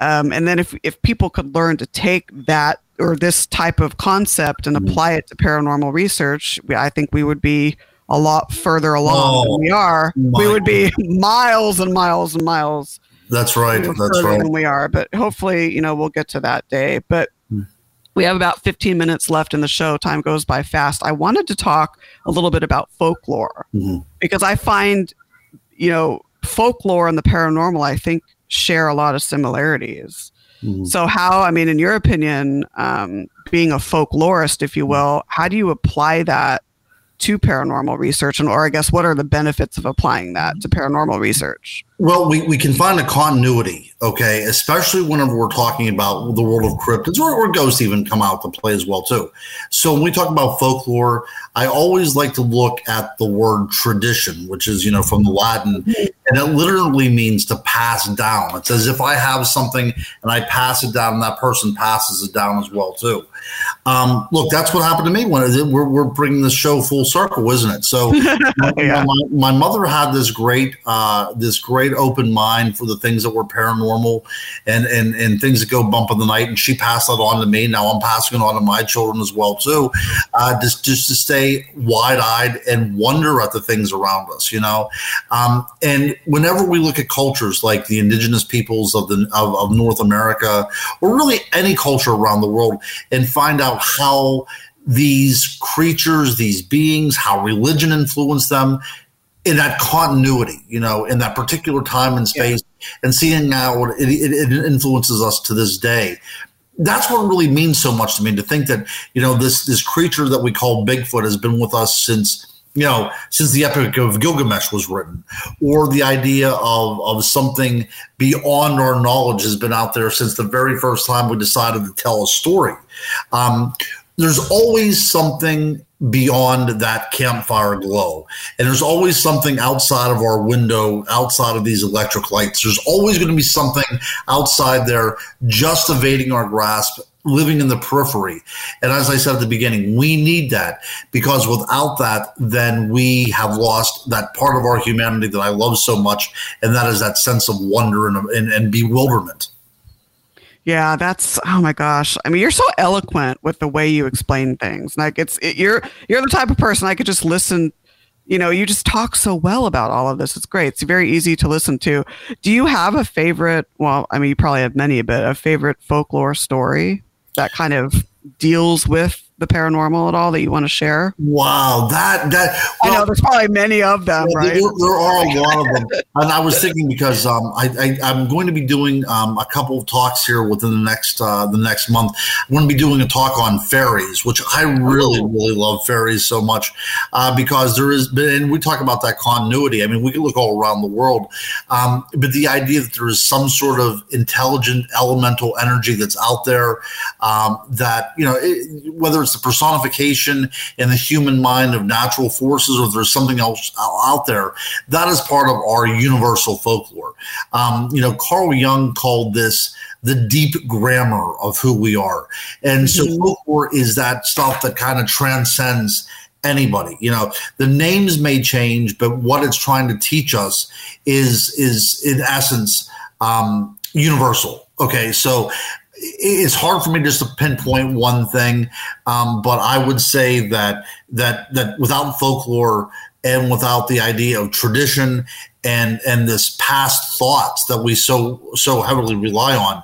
Yeah. Um, and then if, if people could learn to take that or this type of concept and apply it to paranormal research, I think we would be a lot further along oh, than we are. We would be miles and miles and miles. That's right. That's right. Than we are, but hopefully, you know, we'll get to that day. But mm. we have about fifteen minutes left in the show. Time goes by fast. I wanted to talk a little bit about folklore mm-hmm. because I find, you know, folklore and the paranormal, I think, share a lot of similarities. Mm-hmm. So how, I mean, in your opinion, um, being a folklorist, if you will, how do you apply that to paranormal research, and or I guess what are the benefits of applying that to paranormal research? Well, we, we can find a continuity, okay, especially whenever we're talking about the world of cryptids, or, or ghosts even come out to play as well too. So when we talk about folklore, I always like to look at the word tradition, which is, you know, from the Latin, and it literally means to pass down. It's as if I have something and I pass it down, and that person passes it down as well too. Um, look, that's what happened to me when it, we're, we're bringing the show full circle, isn't it? So yeah. my, my mother had this great, uh, this great open mind for the things that were paranormal and, and, and things that go bump in the night. And she passed that on to me. Now I'm passing it on to my children as well too, uh, just, just to stay wide eyed and wonder at the things around us, you know? Um, and whenever we look at cultures like the indigenous peoples of the, of, of North America, or really any culture around the world, and find out how these creatures, these beings, how religion influenced them in that continuity, you know, in that particular time and space, yeah. and seeing how it, it, it influences us to this day. That's what really means so much to me, to think that, you know, this, this creature that we call Bigfoot has been with us since, you know, since the Epic of Gilgamesh was written, or the idea of, of something beyond our knowledge has been out there since the very first time we decided to tell a story. Um, there's always something beyond that campfire glow, and there's always something outside of our window, outside of these electric lights. There's always going to be something outside there just evading our grasp, living in the periphery. And as I said at the beginning, we need that, because without that, then we have lost that part of our humanity that I love so much, and that is that sense of wonder and, and, and bewilderment. Yeah, that's, oh my gosh. I mean, you're so eloquent with the way you explain things. Like it's, it, you're, you're the type of person I could just listen, you know, you just talk so well about all of this. It's great. It's very easy to listen to. Do you have a favorite, well, I mean, you probably have many, but a favorite folklore story that kind of deals with the paranormal at all that you want to share? Wow, that that well, I know there's probably many of them, yeah, right? There, there are a lot of them, and I was thinking because um, I, I I'm going to be doing um, a couple of talks here within the next uh, the next month. I'm going to be doing a talk on fairies, which I really really love fairies so much uh, because there is, and we talk about that continuity. I mean, we can look all around the world, um, but the idea that there is some sort of intelligent elemental energy that's out there um, that you know it, whether it's the personification in the human mind of natural forces, or there's something else out there, that is part of our universal folklore. Um, you know, Carl Jung called this the deep grammar of who we are. And so mm-hmm. folklore is that stuff that kind of transcends anybody. You know, the names may change, but what it's trying to teach us is, is in essence, um, universal. Okay. So it's hard for me just to pinpoint one thing, um, but I would say that that that without folklore and without the idea of tradition and and this past thoughts that we so so heavily rely on,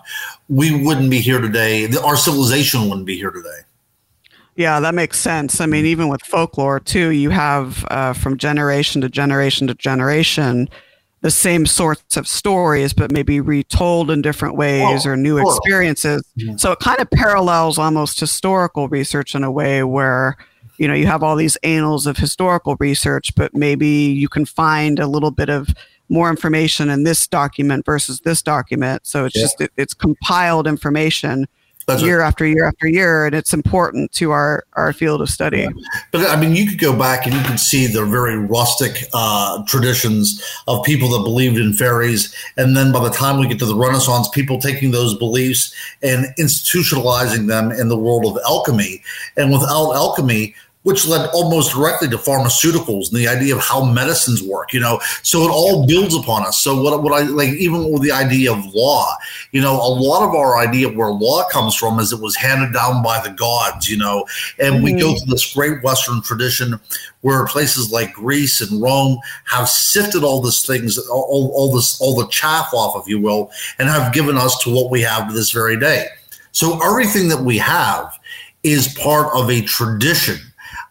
we wouldn't be here today. Our civilization wouldn't be here today. Yeah, that makes sense. I mean, even with folklore too, you have uh, from generation to generation to generation the same sorts of stories, but maybe retold in different ways oh, or new sure. experiences. Yeah. So it kind of parallels almost historical research in a way where, you know, you have all these annals of historical research, but maybe you can find a little bit of more information in this document versus this document. So it's yeah. just, it, it's compiled information That's year right. after year after year, and it's important to our, our field of study. Yeah. But I mean, you could go back and you could see the very rustic uh, traditions of people that believed in fairies, and then by the time we get to the Renaissance, people taking those beliefs and institutionalizing them in the world of alchemy. And without alchemy, which led almost directly to pharmaceuticals and the idea of how medicines work, you know, so it all builds upon us. So what, what I like, even with the idea of law, you know, a lot of our idea of where law comes from is it was handed down by the gods, you know, and mm-hmm. we go through this great Western tradition where places like Greece and Rome have sifted all this things, all, all this, all the chaff off, if you will, and have given us to what we have to this very day. So everything that we have is part of a tradition.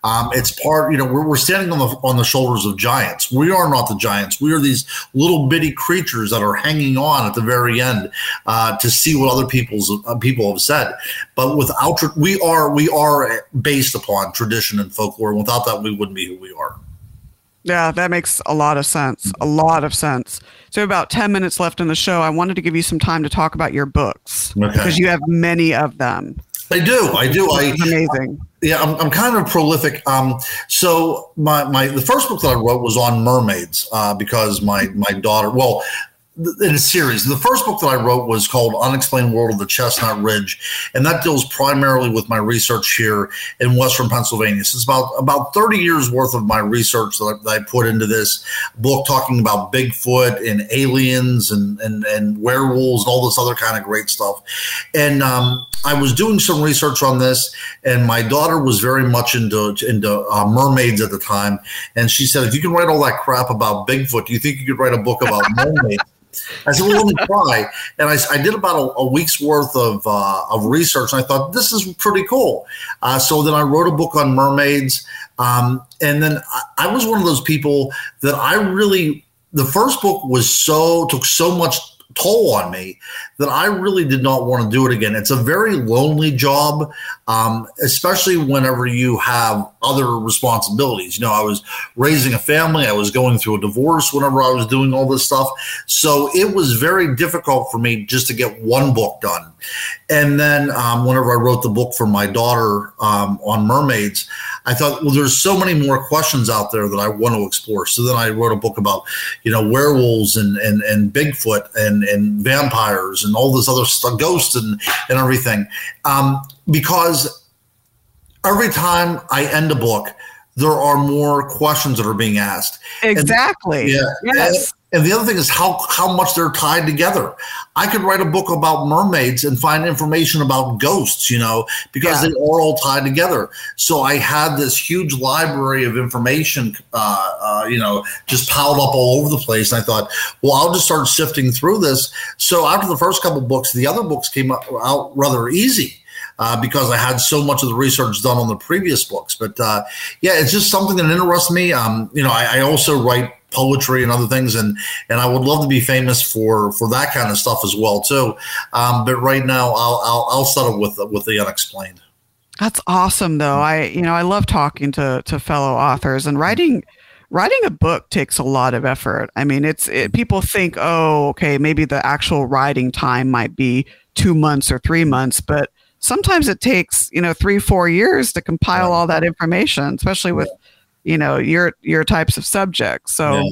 Um, it's part, you know, we're, we're standing on the on the shoulders of giants. We are not the giants. We are these little bitty creatures that are hanging on at the very end uh, to see what other people's uh, people have said. But without we are we are based upon tradition and folklore. Without that, we wouldn't be who we are. Yeah, that makes a lot of sense. A lot of sense. So about ten minutes left in the show. I wanted to give you some time to talk about your books, okay, because you have many of them. I do. I do. I, amazing. Yeah, I'm, I'm kind of prolific. Um, so my, my the first book that I wrote was on mermaids uh, because my, my daughter – well, in a series. The first book that I wrote was called Unexplained World of the Chestnut Ridge, and that deals primarily with my research here in Western Pennsylvania. So it's about, about thirty years worth of my research that I, that I put into this book, talking about Bigfoot and aliens and, and, and werewolves and all this other kind of great stuff. And um, I was doing some research on this, and my daughter was very much into, into uh, mermaids at the time, and she said, if you can write all that crap about Bigfoot, do you think you could write a book about mermaids? I said, well, let me try. And I, I did about a, a week's worth of uh, of research, and I thought, this is pretty cool. Uh, so then I wrote a book on mermaids, um, and then I, I was one of those people that I really – the first book was so – took so much – toll on me that I really did not want to do it again. It's a very lonely job, um, especially whenever you have other responsibilities. You know, I was raising a family. I was going through a divorce whenever I was doing all this stuff. So it was very difficult for me just to get one book done. And then um, whenever I wrote the book for my daughter um, on mermaids, I thought, well, there's so many more questions out there that I want to explore. So then I wrote a book about, you know, werewolves and, and, and Bigfoot and, and vampires and all this other stuff, ghosts and, and everything. Um, because every time I end a book, there are more questions that are being asked. Exactly. And, yeah. Yes. And, and the other thing is how, how much they're tied together. I could write a book about mermaids and find information about ghosts, you know, because yeah. they are all tied together. So I had this huge library of information, uh, uh, you know, just piled up all over the place. And I thought, well, I'll just start sifting through this. So after the first couple books, the other books came out, out rather easy. Uh, because I had so much of the research done on the previous books. But, uh, yeah, it's just something that interests me. Um, you know, I, I also write poetry and other things, and, and I would love to be famous for, for that kind of stuff as well, too. Um, but right now I'll, I'll, I'll settle with, with the unexplained. That's awesome, though. I, you know, I love talking to, to fellow authors, and writing Writing a book takes a lot of effort. I mean, it's it, people think, oh, okay, maybe the actual writing time might be two months or three months, but sometimes it takes, you know, three, four years to compile all that information, especially with, you know, your your types of subjects. So, yeah,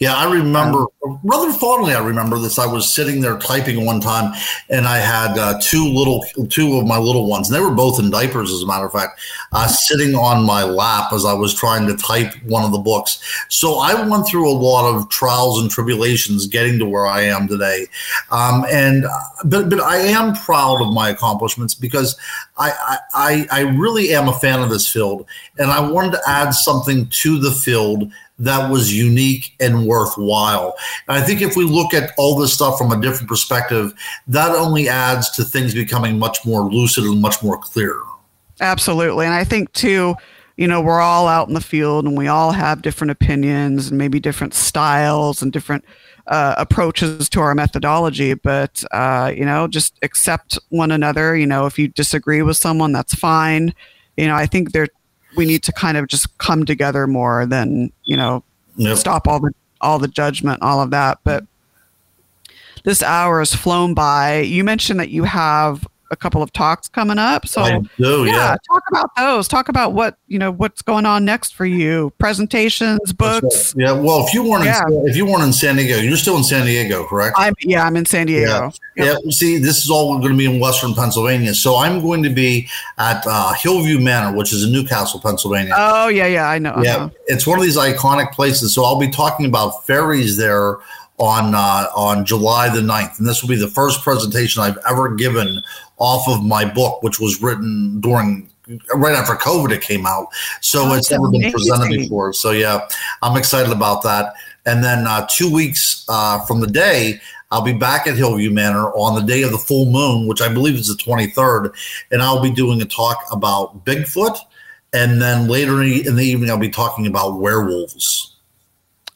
yeah I remember um, rather fondly. I remember this. I was sitting there typing one time, and I had uh, two little, two of my little ones, and they were both in diapers, as a matter of fact, uh, sitting on my lap as I was trying to type one of the books. So I went through a lot of trials and tribulations getting to where I am today. Um, and but but I am proud of my accomplishments because I, I I really am a fan of this field, and I wanted to add something to the field that was unique and worthwhile. And I think if we look at all this stuff from a different perspective, that only adds to things becoming much more lucid and much more clear. Absolutely. And I think, too, you know, we're all out in the field and we all have different opinions and maybe different styles and different uh, approaches to our methodology. But, uh, you know, just accept one another. You know, if you disagree with someone, that's fine. You know, I think there we need to kind of just come together more than, you know, yep. stop all the all the judgment, all of that. But this hour has flown by. You mentioned that you have a couple of talks coming up. So I do, yeah, yeah, talk about those. Talk about what, you know, what's going on next for you. Presentations, books. Right. Yeah. Well, if you weren't, yeah. in, if you weren't in San Diego, you're still in San Diego, correct? I'm, yeah, I'm in San Diego. Yeah. yeah. yeah. See, this is all going to be in Western Pennsylvania. So I'm going to be at uh, Hillview Manor, which is in Newcastle, Pennsylvania. Oh yeah. Yeah. I know. Yeah. Uh-huh. It's one of these iconic places. So I'll be talking about fairies there on, uh, on July the ninth. And this will be the first presentation I've ever given off of my book, which was written during right after COVID it came out. So oh, it's never amazing. been presented before. So yeah, I'm excited about that. And then uh, two weeks uh, from the day, I'll be back at Hillview Manor on the day of the full moon, which I believe is the twenty-third. And I'll be doing a talk about Bigfoot And then later in the evening, I'll be talking about werewolves.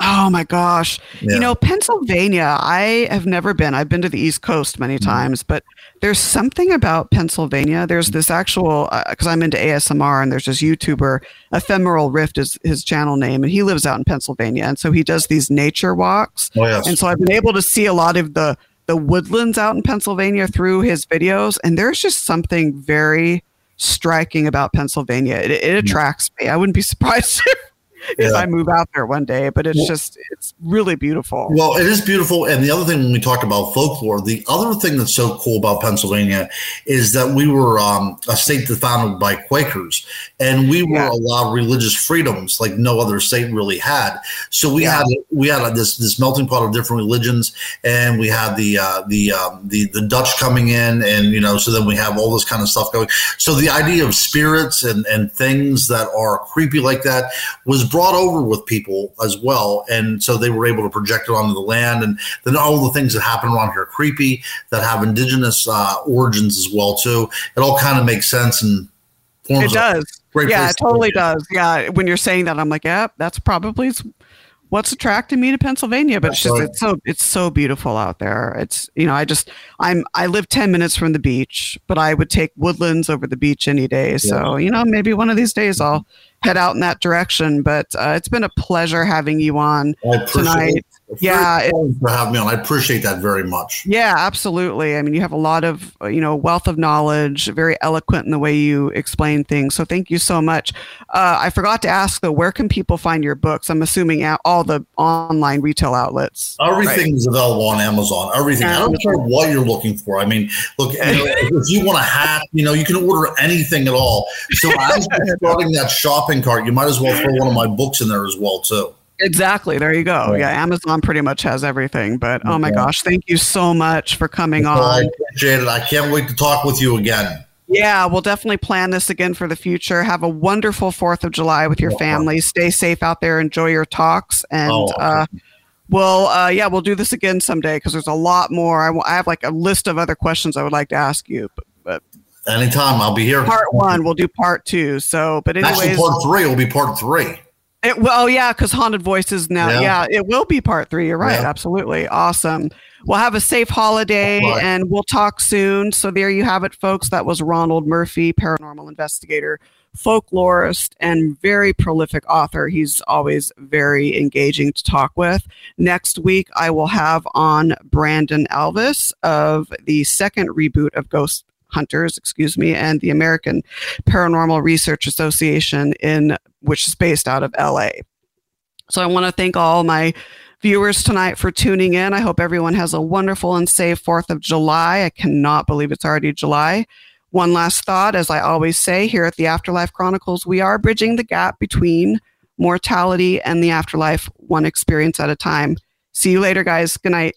Oh, my gosh. Yeah. You know, Pennsylvania, I have never been. I've been to the East Coast many times, but there's something about Pennsylvania. There's this actual, because uh, I'm into A S M R, and there's this YouTuber, Ephemeral Rift is his channel name, and he lives out in Pennsylvania. And so he does these nature walks. Oh, yes. And so I've been able to see a lot of the, the woodlands out in Pennsylvania through his videos. And there's just something very striking about Pennsylvania. It, it attracts me. I wouldn't be surprised if yeah. I move out there one day, but it's well, just, it's really beautiful. Well, it is beautiful. And the other thing, when we talk about folklore, the other thing that's so cool about Pennsylvania is that we were um, a state that's founded by Quakers, and we were yeah. allowed religious freedoms like no other state really had. So we yeah. had, we had this, this melting pot of different religions, and we had the, uh, the, um, the, the Dutch coming in, and, you know, so then we have all this kind of stuff going. So the idea of spirits and, and things that are creepy like that was brought over with people as well, and so they were able to project it onto the land. And then all the things that happen around here are creepy, that have indigenous uh, origins as well too. It all kind of makes sense, and forms it does. Great yeah, it totally to does. Yeah, when you're saying that, I'm like, yeah, that's probably what's attracting me to Pennsylvania. But that's it's just right. it's so it's so beautiful out there. It's you know, I just I'm I live ten minutes from the beach, but I would take Woodlands over the beach any day. So yeah. you know, maybe one of these days I'll head out in that direction, but uh, it's been a pleasure having you on tonight. Yeah, it, for having me on, I appreciate that very much. Yeah, absolutely. I mean, you have a lot of you know wealth of knowledge, very eloquent in the way you explain things. So thank you so much. Uh, I forgot to ask though, where can people find your books? I'm assuming all the online retail outlets. Everything's right? available on Amazon. Everything. Amazon. I don't care what you're looking for. I mean, look, if you want a hat, you know, you can order anything at all. So I'm starting that shopping cart. You might as well throw one of my books in there as well too. Exactly. There you go. Right. Yeah. Amazon pretty much has everything, but oh my yeah. gosh, thank you so much for coming well, on. I appreciate it. I can't wait to talk with you again. Yeah. We'll definitely plan this again for the future. Have a wonderful fourth of July with your yeah. family. Stay safe out there. Enjoy your talks. And, oh, okay. uh, we'll, uh, yeah, we'll do this again someday, cause there's a lot more. I, w- I have like a list of other questions I would like to ask you, but, but anytime I'll be here. Part one, we'll do part two. So, but anyways, actually, part three will be part three. It, well, yeah, because Haunted Voices now. Yeah. yeah, it will be part three. You're right. Yeah. Absolutely. Awesome. Well, have a safe holiday, right. and we'll talk soon. So there you have it, folks. That was Ronald Murphy, paranormal investigator, folklorist, and very prolific author. He's always very engaging to talk with. Next week, I will have on Brandon Elvis of the second reboot of Ghost Hunters, excuse me, and the American Paranormal Research Association, in which is based out of L A. So I want to thank all my viewers tonight for tuning in. I hope everyone has a wonderful and safe fourth of July. I cannot believe it's already July. One last thought, as I always say here at the Afterlife Chronicles, we are bridging the gap between mortality and the afterlife, one experience at a time. See you later, guys. Good night.